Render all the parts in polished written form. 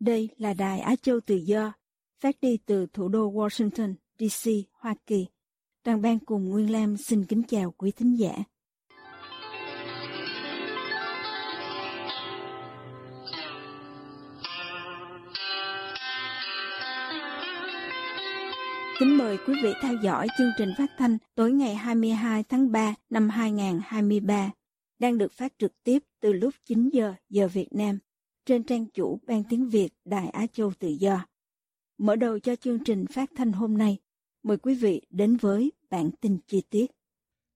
Đây là Đài Á Châu Tự Do, phát đi từ thủ đô Washington, D.C., Hoa Kỳ. Trang Ban cùng Nguyên Lam xin kính chào quý thính giả. Kính mời quý vị theo dõi chương trình phát thanh tối ngày 22 tháng 3 năm 2023, đang được phát trực tiếp từ lúc 9 giờ giờ Việt Nam trên trang chủ Ban Tiếng Việt Đài Á Châu Tự Do. Mở đầu cho chương trình phát thanh hôm nay, mời quý vị đến với bản tin chi tiết.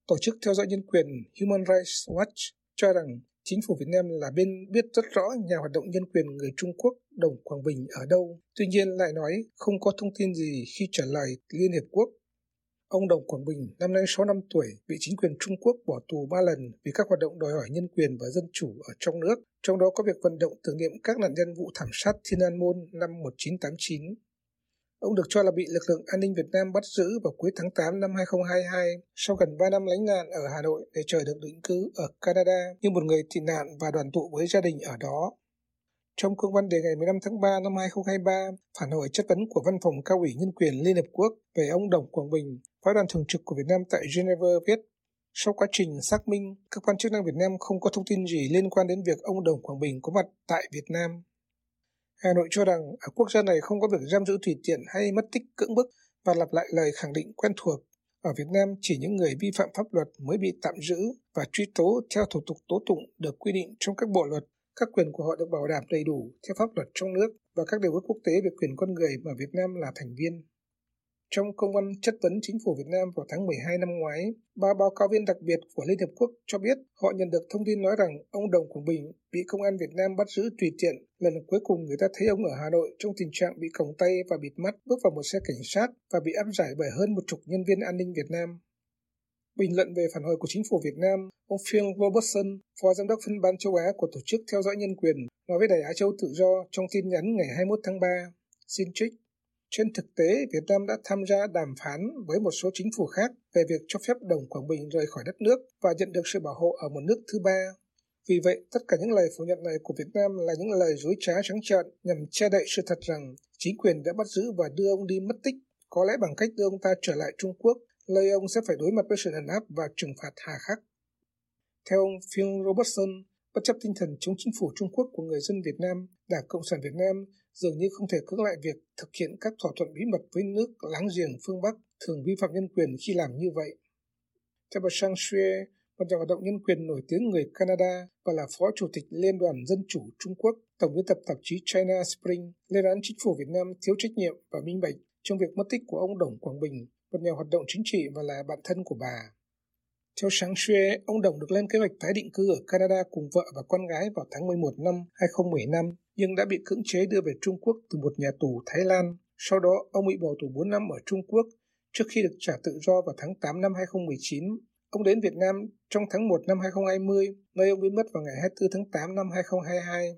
Tổ chức theo dõi nhân quyền Human Rights Watch cho rằng chính phủ Việt Nam là bên biết rất rõ nhà hoạt động nhân quyền người Trung Quốc Đồng Quảng Bình ở đâu, tuy nhiên lại nói không có thông tin gì khi trả lời Liên Hiệp Quốc. Ông Đồng Quảng Bình, năm nay 65 tuổi, bị chính quyền Trung Quốc bỏ tù 3 lần vì các hoạt động đòi hỏi nhân quyền và dân chủ ở trong nước, trong đó có việc vận động tưởng niệm các nạn nhân vụ thảm sát Thiên An Môn năm 1989. Ông được cho là bị lực lượng an ninh Việt Nam bắt giữ vào cuối tháng 8 năm 2022, sau gần 3 năm lánh nạn ở Hà Nội để chờ được định cư ở Canada như một người tị nạn và đoàn tụ với gia đình ở đó. Trong công văn đề ngày 15 tháng 3 năm 2023, phản hồi chất vấn của Văn phòng Cao ủy Nhân quyền Liên Hợp Quốc về ông Đồng Quảng Bình, Phái đoàn thường trực của Việt Nam tại Geneva viết, sau quá trình xác minh, cơ quan chức năng Việt Nam không có thông tin gì liên quan đến việc ông Đồng Quảng Bình có mặt tại Việt Nam. Hà Nội cho rằng ở quốc gia này không có việc giam giữ tùy tiện hay mất tích cưỡng bức và lặp lại lời khẳng định quen thuộc. Ở Việt Nam, chỉ những người vi phạm pháp luật mới bị tạm giữ và truy tố theo thủ tục tố tụng được quy định trong các bộ luật. Các quyền của họ được bảo đảm đầy đủ theo pháp luật trong nước và các điều ước quốc tế về quyền con người mà Việt Nam là thành viên. Trong công văn chất vấn chính phủ Việt Nam vào tháng 12 năm ngoái, 3 báo cáo viên đặc biệt của Liên Hiệp Quốc cho biết họ nhận được thông tin nói rằng ông Đồng Quảng Bình bị công an Việt Nam bắt giữ tùy tiện. Lần cuối cùng người ta thấy ông ở Hà Nội trong tình trạng bị còng tay và bịt mắt bước vào một xe cảnh sát và bị áp giải bởi hơn 10 nhân viên an ninh Việt Nam. Bình luận về phản hồi của chính phủ Việt Nam, ông Phil Robertson, Phó Giám đốc Phân ban châu Á của Tổ chức Theo dõi Nhân quyền, nói với Đài Á Châu Tự Do trong tin nhắn ngày 21 tháng 3, xin trích. Trên thực tế, Việt Nam đã tham gia đàm phán với một số chính phủ khác về việc cho phép Đồng Quảng Bình rời khỏi đất nước và nhận được sự bảo hộ ở một nước thứ ba. Vì vậy, tất cả những lời phủ nhận này của Việt Nam là những lời dối trá trắng trợn nhằm che đậy sự thật rằng chính quyền đã bắt giữ và đưa ông đi mất tích, có lẽ bằng cách đưa ông ta trở lại Trung Quốc, nơi ông sẽ phải đối mặt với sự đàn áp và trừng phạt hà khắc. Theo ông Phil Robertson, bất chấp tinh thần chống chính phủ Trung Quốc của người dân Việt Nam, Đảng Cộng sản Việt Nam dường như không thể cưỡng lại việc thực hiện các thỏa thuận bí mật với nước láng giềng phương Bắc, thường vi phạm nhân quyền khi làm như vậy. Theo bà Sang Xue, một nhà hoạt động nhân quyền nổi tiếng người Canada và là Phó Chủ tịch Liên đoàn Dân chủ Trung Quốc, Tổng biên tập tạp chí China Spring, lên án chính phủ Việt Nam thiếu trách nhiệm và minh bạch trong việc mất tích của ông Đồng Quảng Bình, một nhà hoạt động chính trị và là bạn thân của bà. Theo Shangshui, ông Đồng được lên kế hoạch tái định cư ở Canada cùng vợ và con gái vào tháng 11 năm 2015, nhưng đã bị cưỡng chế đưa về Trung Quốc từ một nhà tù Thái Lan. Sau đó, ông bị bỏ tù 4 năm ở Trung Quốc. Trước khi được trả tự do vào tháng 8 năm 2019, ông đến Việt Nam trong tháng 1 năm 2020, nơi ông biến mất vào ngày 24 tháng 8 năm 2022.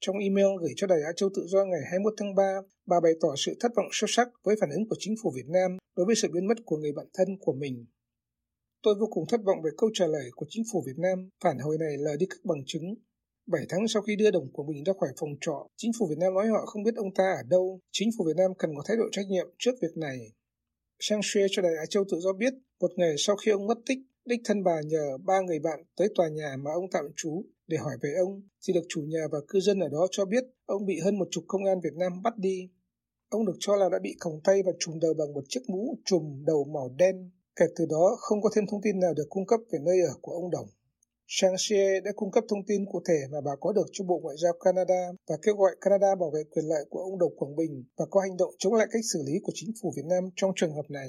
Trong email gửi cho Đài Á Châu Tự Do ngày 21 tháng 3, bà bày tỏ sự thất vọng sâu sắc với phản ứng của chính phủ Việt Nam đối với sự biến mất của người bạn thân của mình. Tôi vô cùng thất vọng về câu trả lời của chính phủ Việt Nam, phản hồi này là đi các bằng chứng. 7 tháng sau khi đưa Đồng của mình ra khỏi phòng trọ, chính phủ Việt Nam nói họ không biết ông ta ở đâu, chính phủ Việt Nam cần có thái độ trách nhiệm trước việc này. Sang Xue cho Đài Á Châu Tự Do biết, một ngày sau khi ông mất tích, đích thân bà nhờ 3 người bạn tới tòa nhà mà ông tạm trú để hỏi về ông, thì được chủ nhà và cư dân ở đó cho biết ông bị hơn 10 công an Việt Nam bắt đi. Ông được cho là đã bị còng tay và trùm đầu bằng một chiếc mũ trùm đầu màu đen. Kể từ đó, không có thêm thông tin nào được cung cấp về nơi ở của ông Đồng. Shangshui đã cung cấp thông tin cụ thể mà bà có được cho Bộ Ngoại giao Canada và kêu gọi Canada bảo vệ quyền lợi của ông Đồng Quảng Bình và có hành động chống lại cách xử lý của chính phủ Việt Nam trong trường hợp này.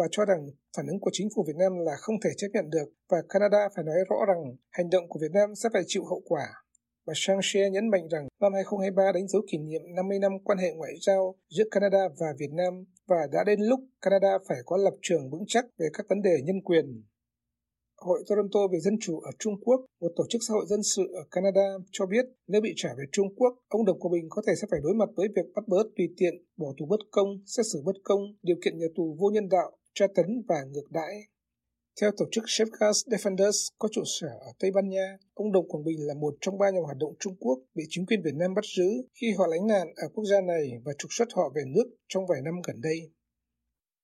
Bà cho rằng phản ứng của chính phủ Việt Nam là không thể chấp nhận được và Canada phải nói rõ rằng hành động của Việt Nam sẽ phải chịu hậu quả. Bà Shangshui nhấn mạnh rằng năm 2023 đánh dấu kỷ niệm 50 năm quan hệ ngoại giao giữa Canada và Việt Nam và đã đến lúc Canada phải có lập trường vững chắc về các vấn đề nhân quyền. Hội Toronto về Dân chủ ở Trung Quốc, một tổ chức xã hội dân sự ở Canada, cho biết nếu bị trả về Trung Quốc, ông Đồng Quảng Bình có thể sẽ phải đối mặt với việc bắt bớ tùy tiện, bỏ tù bất công, xét xử bất công, điều kiện nhà tù vô nhân đạo, tra tấn và ngược đãi. Theo tổ chức Safeguard Defenders có trụ sở ở Tây Ban Nha, ông Đồng Quảng Bình là một trong 3 nhà hoạt động Trung Quốc bị chính quyền Việt Nam bắt giữ khi họ lánh nạn ở quốc gia này và trục xuất họ về nước trong vài năm gần đây.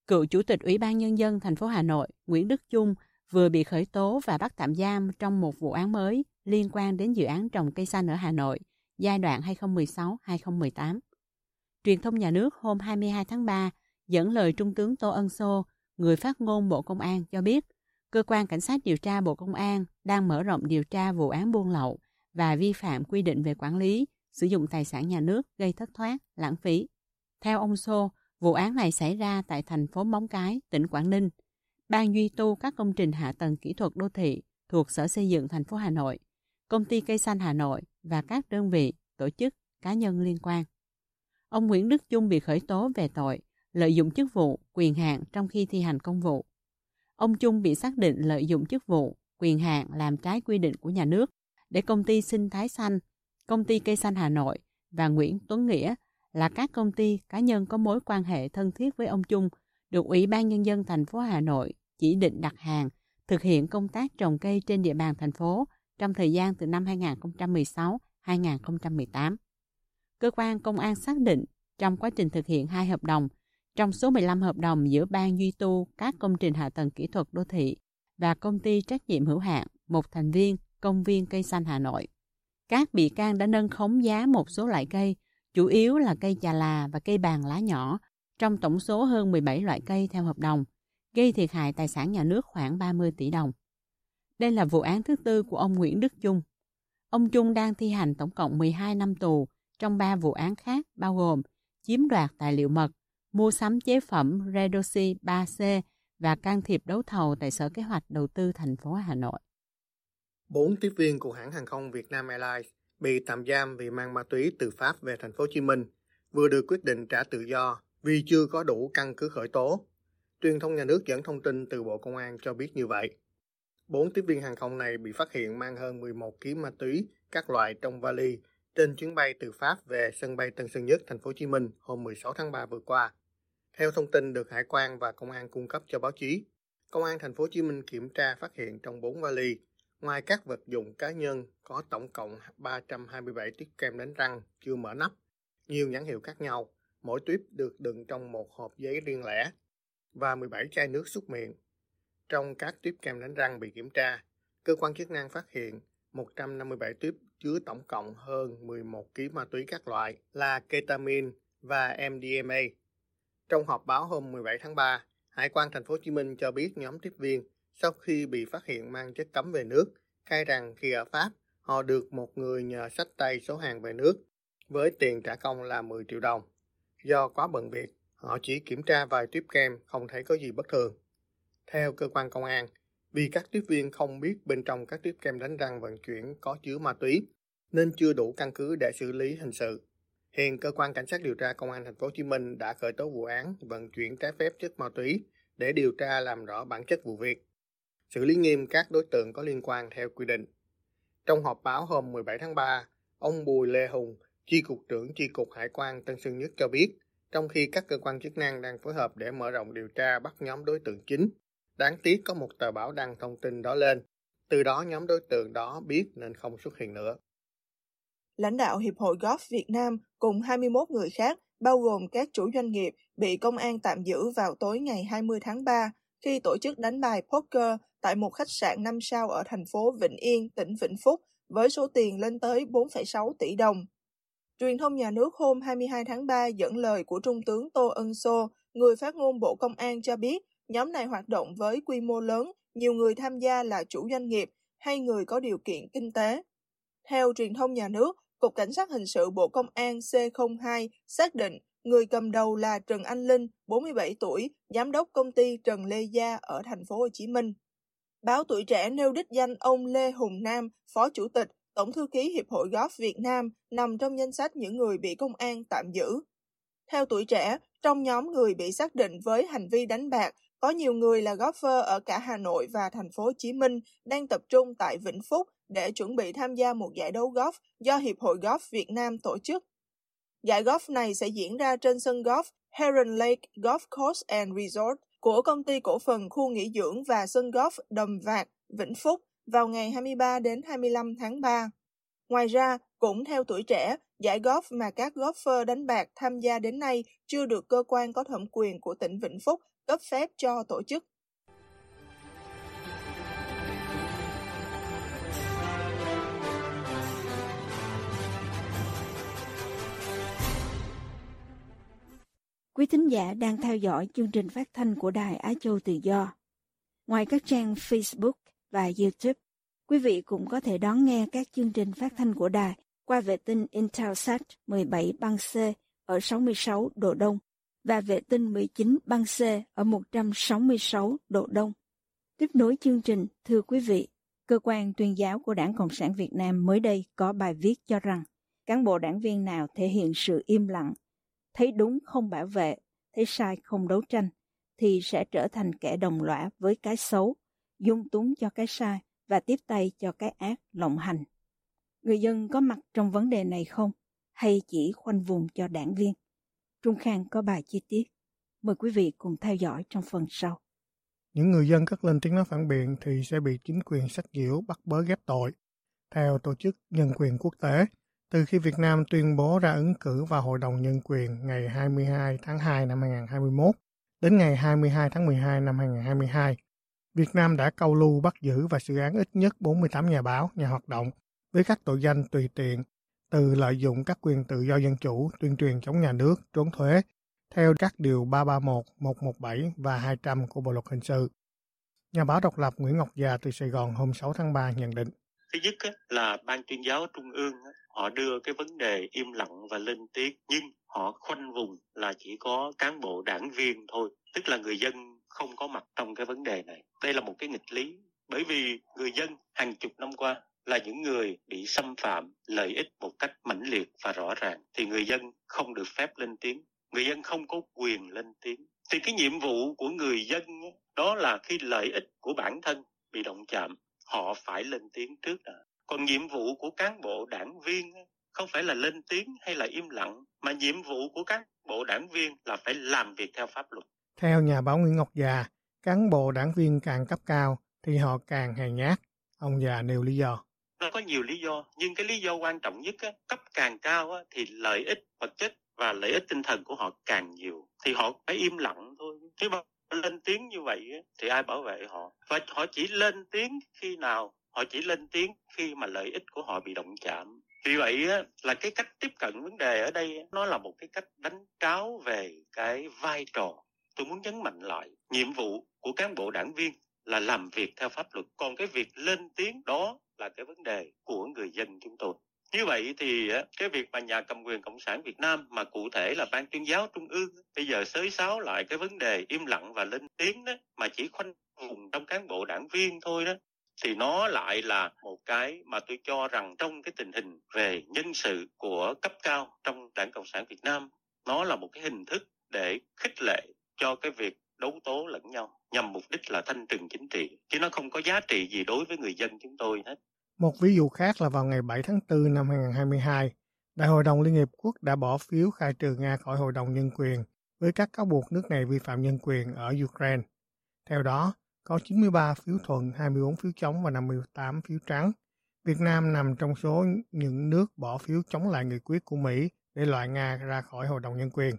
Cựu Chủ tịch Ủy ban Nhân dân thành phố Hà Nội Nguyễn Đức Chung vừa bị khởi tố và bắt tạm giam trong một vụ án mới liên quan đến dự án trồng cây xanh ở Hà Nội, giai đoạn 2016-2018. Truyền thông nhà nước hôm 22 tháng 3 dẫn lời Trung tướng Tô Ân Sô, người phát ngôn Bộ Công an, cho biết Cơ quan Cảnh sát điều tra Bộ Công an đang mở rộng điều tra vụ án buôn lậu và vi phạm quy định về quản lý, sử dụng tài sản nhà nước gây thất thoát, lãng phí. Theo ông Sô, vụ án này xảy ra tại thành phố Móng Cái, tỉnh Quảng Ninh. Ban duy tu các công trình hạ tầng kỹ thuật đô thị thuộc Sở Xây dựng thành phố Hà Nội, Công ty Cây xanh Hà Nội và các đơn vị, tổ chức, cá nhân liên quan. Ông Nguyễn Đức Chung bị khởi tố về tội lợi dụng chức vụ, quyền hạn trong khi thi hành công vụ. Ông Chung bị xác định lợi dụng chức vụ, quyền hạn làm trái quy định của nhà nước để công ty Sinh Thái Xanh, Công ty Cây xanh Hà Nội và Nguyễn Tuấn Nghĩa là các công ty, cá nhân có mối quan hệ thân thiết với ông Chung được Ủy ban Nhân dân thành phố Hà Nội chỉ định đặt hàng, thực hiện công tác trồng cây trên địa bàn thành phố trong thời gian từ năm 2016-2018. Cơ quan Công an xác định trong quá trình thực hiện 2 hợp đồng, trong số 15 hợp đồng giữa Ban duy tu các công trình hạ tầng kỹ thuật đô thị và Công ty trách nhiệm hữu hạn một thành viên Công viên Cây xanh Hà Nội. Các bị can đã nâng khống giá một số loại cây, chủ yếu là cây chà là và cây bàn lá nhỏ, trong tổng số hơn 17 loại cây theo hợp đồng, gây thiệt hại tài sản nhà nước khoảng 30 tỷ đồng. Đây là vụ án thứ 4 của ông Nguyễn Đức Chung. Ông Chung đang thi hành tổng cộng 12 năm tù trong 3 vụ án khác bao gồm chiếm đoạt tài liệu mật, mua sắm chế phẩm Redoxy 3C và can thiệp đấu thầu tại Sở Kế hoạch Đầu tư thành phố Hà Nội. 4 tiếp viên của hãng hàng không Vietnam Airlines bị tạm giam vì mang ma túy từ Pháp về thành phố Hồ Chí Minh vừa được quyết định trả tự do vì chưa có đủ căn cứ khởi tố. Truyền thông nhà nước dẫn thông tin từ Bộ Công an cho biết như vậy. 4 tiếp viên hàng không này bị phát hiện mang hơn 11 kg ma túy các loại trong vali trên chuyến bay từ Pháp về sân bay Tân Sơn Nhất, thành phố Hồ Chí Minh hôm 16 tháng 3 vừa qua. Theo thông tin được Hải quan và Công an cung cấp cho báo chí, Công an thành phố Hồ Chí Minh kiểm tra phát hiện trong 4 vali, ngoài các vật dụng cá nhân có tổng cộng 327 tuyếp kem đánh răng chưa mở nắp, nhiều nhãn hiệu khác nhau. Mỗi tuyếp được đựng trong một hộp giấy riêng lẻ và 17 chai nước súc miệng. Trong các tuyếp kem đánh răng bị kiểm tra, cơ quan chức năng phát hiện 157 tuyếp chứa tổng cộng hơn 11 kg ma túy các loại là ketamine và MDMA. Trong họp báo hôm 17 tháng 3, Hải quan thành phố Hồ Chí Minh cho biết nhóm tiếp viên sau khi bị phát hiện mang chất cấm về nước, khai rằng khi ở Pháp, họ được một người nhờ xách tay số hàng về nước với tiền trả công là 10 triệu đồng. Do quá bận việc, họ chỉ kiểm tra vài tuyếp kem, không thấy có gì bất thường. Theo cơ quan công an, vì các tiếp viên không biết bên trong các tuyếp kem đánh răng vận chuyển có chứa ma túy, nên chưa đủ căn cứ để xử lý hình sự. Hiện cơ quan cảnh sát điều tra Công an thành phố Hồ Chí Minh đã khởi tố vụ án vận chuyển trái phép chất ma túy để điều tra làm rõ bản chất vụ việc, xử lý nghiêm các đối tượng có liên quan theo quy định. Trong họp báo hôm 17 tháng 3, ông Bùi Lê Hùng, Chi cục trưởng Chi cục Hải quan Tân Sơn Nhất cho biết, trong khi các cơ quan chức năng đang phối hợp để mở rộng điều tra bắt nhóm đối tượng chính, đáng tiếc có một tờ báo đăng thông tin đó lên. Từ đó nhóm đối tượng đó biết nên không xuất hiện nữa. Lãnh đạo Hiệp hội Golf Việt Nam cùng 21 người khác, bao gồm các chủ doanh nghiệp, bị công an tạm giữ vào tối ngày 20 tháng 3 khi tổ chức đánh bài poker tại một khách sạn 5 sao ở thành phố Vĩnh Yên, tỉnh Vĩnh Phúc với số tiền lên tới 4,6 tỷ đồng. Truyền thông nhà nước hôm 22 tháng 3 dẫn lời của Trung tướng Tô Ân Sô, người phát ngôn Bộ Công an cho biết nhóm này hoạt động với quy mô lớn, nhiều người tham gia là chủ doanh nghiệp hay người có điều kiện kinh tế. Theo truyền thông nhà nước, Cục Cảnh sát Hình sự Bộ Công an C02 xác định Người cầm đầu là Trần Anh Linh, 47 tuổi, giám đốc công ty Trần Lê Gia ở thành phố Hồ Chí Minh. Báo Tuổi Trẻ nêu đích danh ông Lê Hùng Nam, Phó Chủ tịch, Tổng thư ký Hiệp hội Golf Việt Nam, nằm trong danh sách những người bị công an tạm giữ. Theo Tuổi Trẻ, trong nhóm người bị xác định với hành vi đánh bạc, có nhiều người là golfer ở cả Hà Nội và thành phố Hồ Chí Minh đang tập trung tại Vĩnh Phúc để chuẩn bị tham gia một giải đấu golf do Hiệp hội Golf Việt Nam tổ chức. Giải golf này sẽ diễn ra trên sân golf Heron Lake Golf Course and Resort của công ty cổ phần khu nghỉ dưỡng và sân golf Đầm Vạc, Vĩnh Phúc vào ngày 23 đến 25 tháng 3. Ngoài ra, cũng theo Tuổi Trẻ, giải golf mà các golfer đánh bạc tham gia đến nay chưa được cơ quan có thẩm quyền của tỉnh Vĩnh Phúc cấp phép cho tổ chức. Quý thính giả đang theo dõi chương trình phát thanh của Đài Á Châu Tự Do. Ngoài các trang Facebook và YouTube, quý vị cũng có thể đón nghe các chương trình phát thanh của Đài qua vệ tinh Intelsat 17 băng C ở 66 độ Đông và vệ tinh 19 băng C ở 166 độ Đông. Tiếp nối chương trình, thưa quý vị, Cơ quan Tuyên giáo của Đảng Cộng sản Việt Nam mới đây có bài viết cho rằng cán bộ đảng viên nào thể hiện sự im lặng, thấy đúng không bảo vệ, thấy sai không đấu tranh, thì sẽ trở thành kẻ đồng lõa với cái xấu, dung túng cho cái sai và tiếp tay cho cái ác lộng hành. Người dân có mặt trong vấn đề này không? Hay chỉ khoanh vùng cho đảng viên? Trung Khang có bài chi tiết. Mời quý vị cùng theo dõi trong phần sau. Những người dân cất lên tiếng nói phản biện thì sẽ bị chính quyền sách nhiễu bắt bớ ghép tội. Theo Tổ chức Nhân quyền Quốc tế, từ khi Việt Nam tuyên bố ra ứng cử vào Hội đồng Nhân quyền ngày 22 tháng 2 năm 2021 đến ngày 22 tháng 12 năm 2022, Việt Nam đã câu lưu bắt giữ và xử án ít nhất 48 nhà báo, nhà hoạt động với các tội danh tùy tiện, từ lợi dụng các quyền tự do dân chủ, tuyên truyền chống nhà nước, trốn thuế, theo các điều 331, 117 và 200 của Bộ Luật Hình sự. Nhà báo độc lập Nguyễn Ngọc Già từ Sài Gòn hôm 6 tháng 3 nhận định. Thứ nhất là Ban Tuyên giáo Trung ương họ đưa cái vấn đề im lặng và lên tiếng, nhưng họ khoanh vùng là chỉ có cán bộ đảng viên thôi, tức là người dân không có mặt trong cái vấn đề này. Đây là một cái nghịch lý, bởi vì người dân hàng chục năm qua là những người bị xâm phạm lợi ích một cách mãnh liệt và rõ ràng, thì người dân không được phép lên tiếng, người dân không có quyền lên tiếng. Thì cái nhiệm vụ của người dân đó là khi lợi ích của bản thân bị động chạm, họ phải lên tiếng trước đã. Còn nhiệm vụ của cán bộ đảng viên không phải là lên tiếng hay là im lặng, mà nhiệm vụ của cán bộ đảng viên là phải làm việc theo pháp luật. Theo nhà báo Nguyễn Ngọc Già, cán bộ đảng viên càng cấp cao thì họ càng hèn nhát. Ông Già nêu lý do. Nó có nhiều lý do, nhưng cái lý do quan trọng nhất, cấp càng cao thì lợi ích vật chất và lợi ích tinh thần của họ càng nhiều. Thì họ phải im lặng thôi. Thế mà lên tiếng như vậy thì ai bảo vệ họ? Và họ chỉ lên tiếng khi nào? Họ chỉ lên tiếng khi mà lợi ích của họ bị động chạm. Vì vậy là cái cách tiếp cận vấn đề ở đây nó là một cái cách đánh tráo về cái vai trò. Tôi muốn nhấn mạnh lại, nhiệm vụ của cán bộ đảng viên là làm việc theo pháp luật. Còn cái việc lên tiếng đó là cái vấn đề của người dân chúng tôi. Như vậy thì cái việc mà nhà cầm quyền Cộng sản Việt Nam, mà cụ thể là Ban Tuyên giáo Trung ương, bây giờ xới xáo lại cái vấn đề im lặng và lên tiếng đó, mà chỉ khoanh vùng trong cán bộ đảng viên thôi đó, thì nó lại là một cái mà tôi cho rằng trong cái tình hình về nhân sự của cấp cao trong Đảng Cộng sản Việt Nam, nó là một cái hình thức để khích lệ cho cái việc đấu tố lẫn nhau nhằm mục đích là thanh trừng chính trị, chứ nó không có giá trị gì đối với người dân chúng tôi hết. Một ví dụ khác là vào ngày 7 tháng 4 năm 2022, Đại hội đồng Liên hiệp quốc đã bỏ phiếu khai trừ Nga khỏi Hội đồng Nhân quyền với các cáo buộc nước này vi phạm nhân quyền ở Ukraine. Theo đó, có 93 phiếu thuận, 24 phiếu chống và 58 phiếu trắng. Việt Nam nằm trong số những nước bỏ phiếu chống lại nghị quyết của Mỹ để loại Nga ra khỏi Hội đồng Nhân quyền.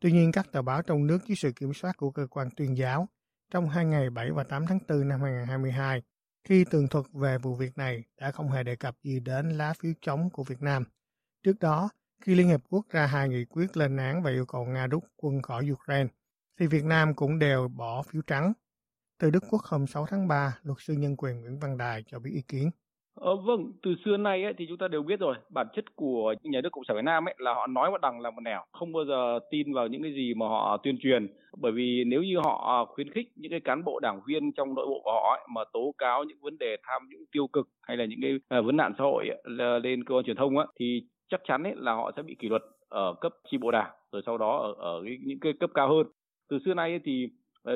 Tuy nhiên, các tờ báo trong nước dưới sự kiểm soát của cơ quan tuyên giáo trong 2 ngày 7 và 8 tháng 4 năm 2022, khi tường thuật về vụ việc này đã không hề đề cập gì đến lá phiếu chống của Việt Nam. Trước đó, khi Liên Hiệp Quốc ra 2 nghị quyết lên án và yêu cầu Nga rút quân khỏi Ukraine, thì Việt Nam cũng đều bỏ phiếu trắng. Từ Đức Quốc hôm 6 tháng 3, luật sư nhân quyền Nguyễn Văn Đài cho biết ý kiến. Vâng, từ xưa nay ấy, thì chúng ta đều biết rồi, bản chất của nhà nước Cộng sản Việt Nam ấy là họ nói một đằng làm một nẻo, không bao giờ tin vào những cái gì mà họ tuyên truyền. Bởi vì nếu như họ khuyến khích những cái cán bộ đảng viên trong nội bộ của họ ấy, mà tố cáo những vấn đề tham nhũng tiêu cực hay là những cái vấn nạn xã hội ấy, lên cơ quan truyền thông ấy, thì chắc chắn ấy là họ sẽ bị kỷ luật ở cấp chi bộ đảng, rồi sau đó ở những cái cấp cao hơn. Từ xưa nay ấy, thì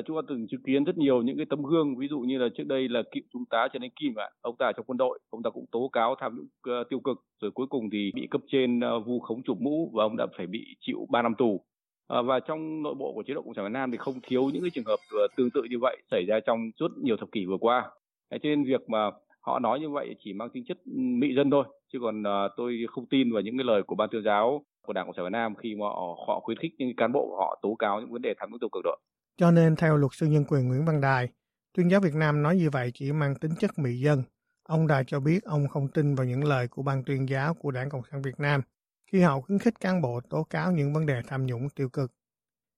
chúng ta từng chứng kiến rất nhiều những cái tấm gương, ví dụ như là trước đây là cựu trung tá Trần Anh Kim, ông ta trong quân đội, ông ta cũng tố cáo tham nhũng tiêu cực, rồi cuối cùng thì bị cấp trên vu khống chụp mũ và ông đã phải bị chịu 3 năm tù. Và trong nội bộ của chế độ Cộng sản Việt Nam thì không thiếu những cái trường hợp tương tự như vậy xảy ra trong suốt nhiều thập kỷ vừa qua. Cho nên việc mà họ nói như vậy chỉ mang tính chất mị dân thôi, chứ còn tôi không tin vào những cái lời của ban tuyên giáo của Đảng Cộng sản Việt Nam khi mà họ khuyến khích những cán bộ họ tố cáo những vấn đề tham nhũng tiêu cực đó. Cho nên theo luật sư nhân quyền Nguyễn Văn Đài, tuyên giáo Việt Nam nói như vậy chỉ mang tính chất mị dân. Ông Đài cho biết ông không tin vào những lời của ban tuyên giáo của Đảng Cộng sản Việt Nam khi họ khuyến khích cán bộ tố cáo những vấn đề tham nhũng tiêu cực.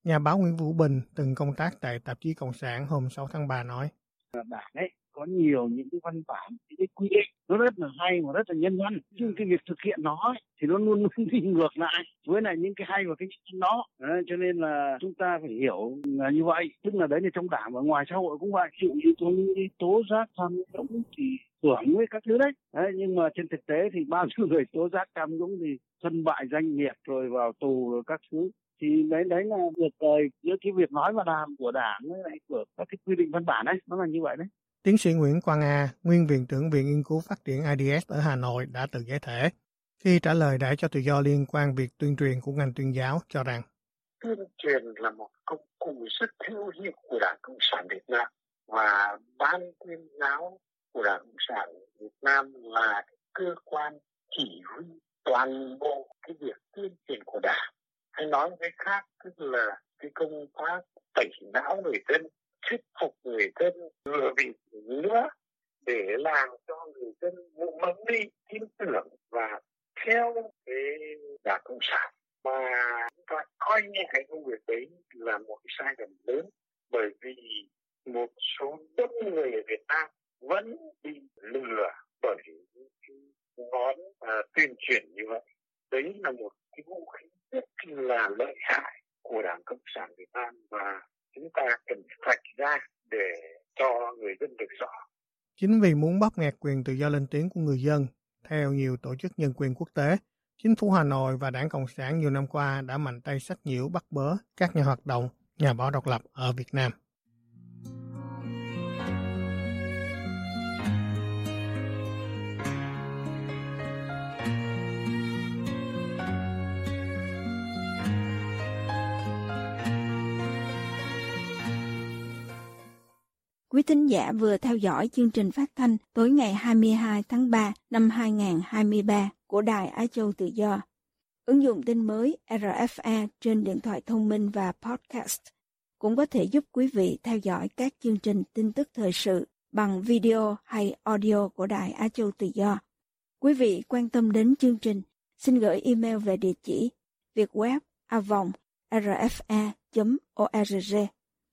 Nhà báo Nguyễn Vũ Bình từng công tác tại tạp chí Cộng sản hôm 6 tháng 3 nói: Đảng ấy có nhiều những cái văn bản, những cái quy định nó rất là hay và rất là nhân văn, nhưng cái việc thực hiện nó ấy, thì nó luôn luôn đi ngược lại với lại những cái hay và cái nó đấy, cho nên là chúng ta phải hiểu là như vậy, tức là đấy là trong đảng và ngoài xã hội cũng vậy, chịu những cái tố giác tham nhũng thì hưởng với các thứ đấy, nhưng mà trên thực tế thì bao nhiêu người tố giác tham nhũng thì thân bại danh liệt rồi vào tù rồi các thứ, thì đấy là ngược đời giữa cái việc nói và làm của đảng với lại của các cái quy định văn bản đấy, nó là như vậy đấy. Tiến sĩ Nguyễn Quang A, nguyên viện trưởng Viện Nghiên cứu Phát triển IDS ở Hà Nội đã tự giải thể khi trả lời Đại cho tự do liên quan việc tuyên truyền của ngành tuyên giáo, cho rằng tuyên truyền là một công cụ rất hữu hiệu của Đảng Cộng sản Việt Nam, và ban tuyên giáo của Đảng Cộng sản Việt Nam là cơ quan chỉ huy toàn bộ cái việc tuyên truyền của Đảng. Hay nói một cái khác, tức là cái công tác tẩy não người dân, thuyết phục người dân lừa bịp nữa để làm cho người dân mụ mẫm đi, tin tưởng và theo cái Đảng Cộng sản. Mà chúng ta coi nhẹ cái công việc đấy là một cái sai lầm lớn, bởi vì một số đông người ở Việt Nam vẫn bị lừa bởi những ngón tuyên truyền như vậy. Đấy là một cái vũ khí rất là lợi hại của Đảng Cộng sản Việt Nam và chúng ta cần vạch ra để cho người dân được rõ. Chính vì muốn bóp nghẹt quyền tự do lên tiếng của người dân, theo nhiều tổ chức nhân quyền quốc tế, chính phủ Hà Nội và Đảng Cộng sản nhiều năm qua đã mạnh tay sách nhiễu bắt bớ các nhà hoạt động, nhà báo độc lập ở Việt Nam. Quý thính giả vừa theo dõi chương trình phát thanh tối ngày 22 tháng 3 năm 2023 của Đài Á Châu Tự Do. Ứng dụng tin mới RFA trên điện thoại thông minh và podcast cũng có thể giúp quý vị theo dõi các chương trình tin tức thời sự bằng video hay audio của Đài Á Châu Tự Do. Quý vị quan tâm đến chương trình, xin gửi email về địa chỉ vietweb@rfa.org.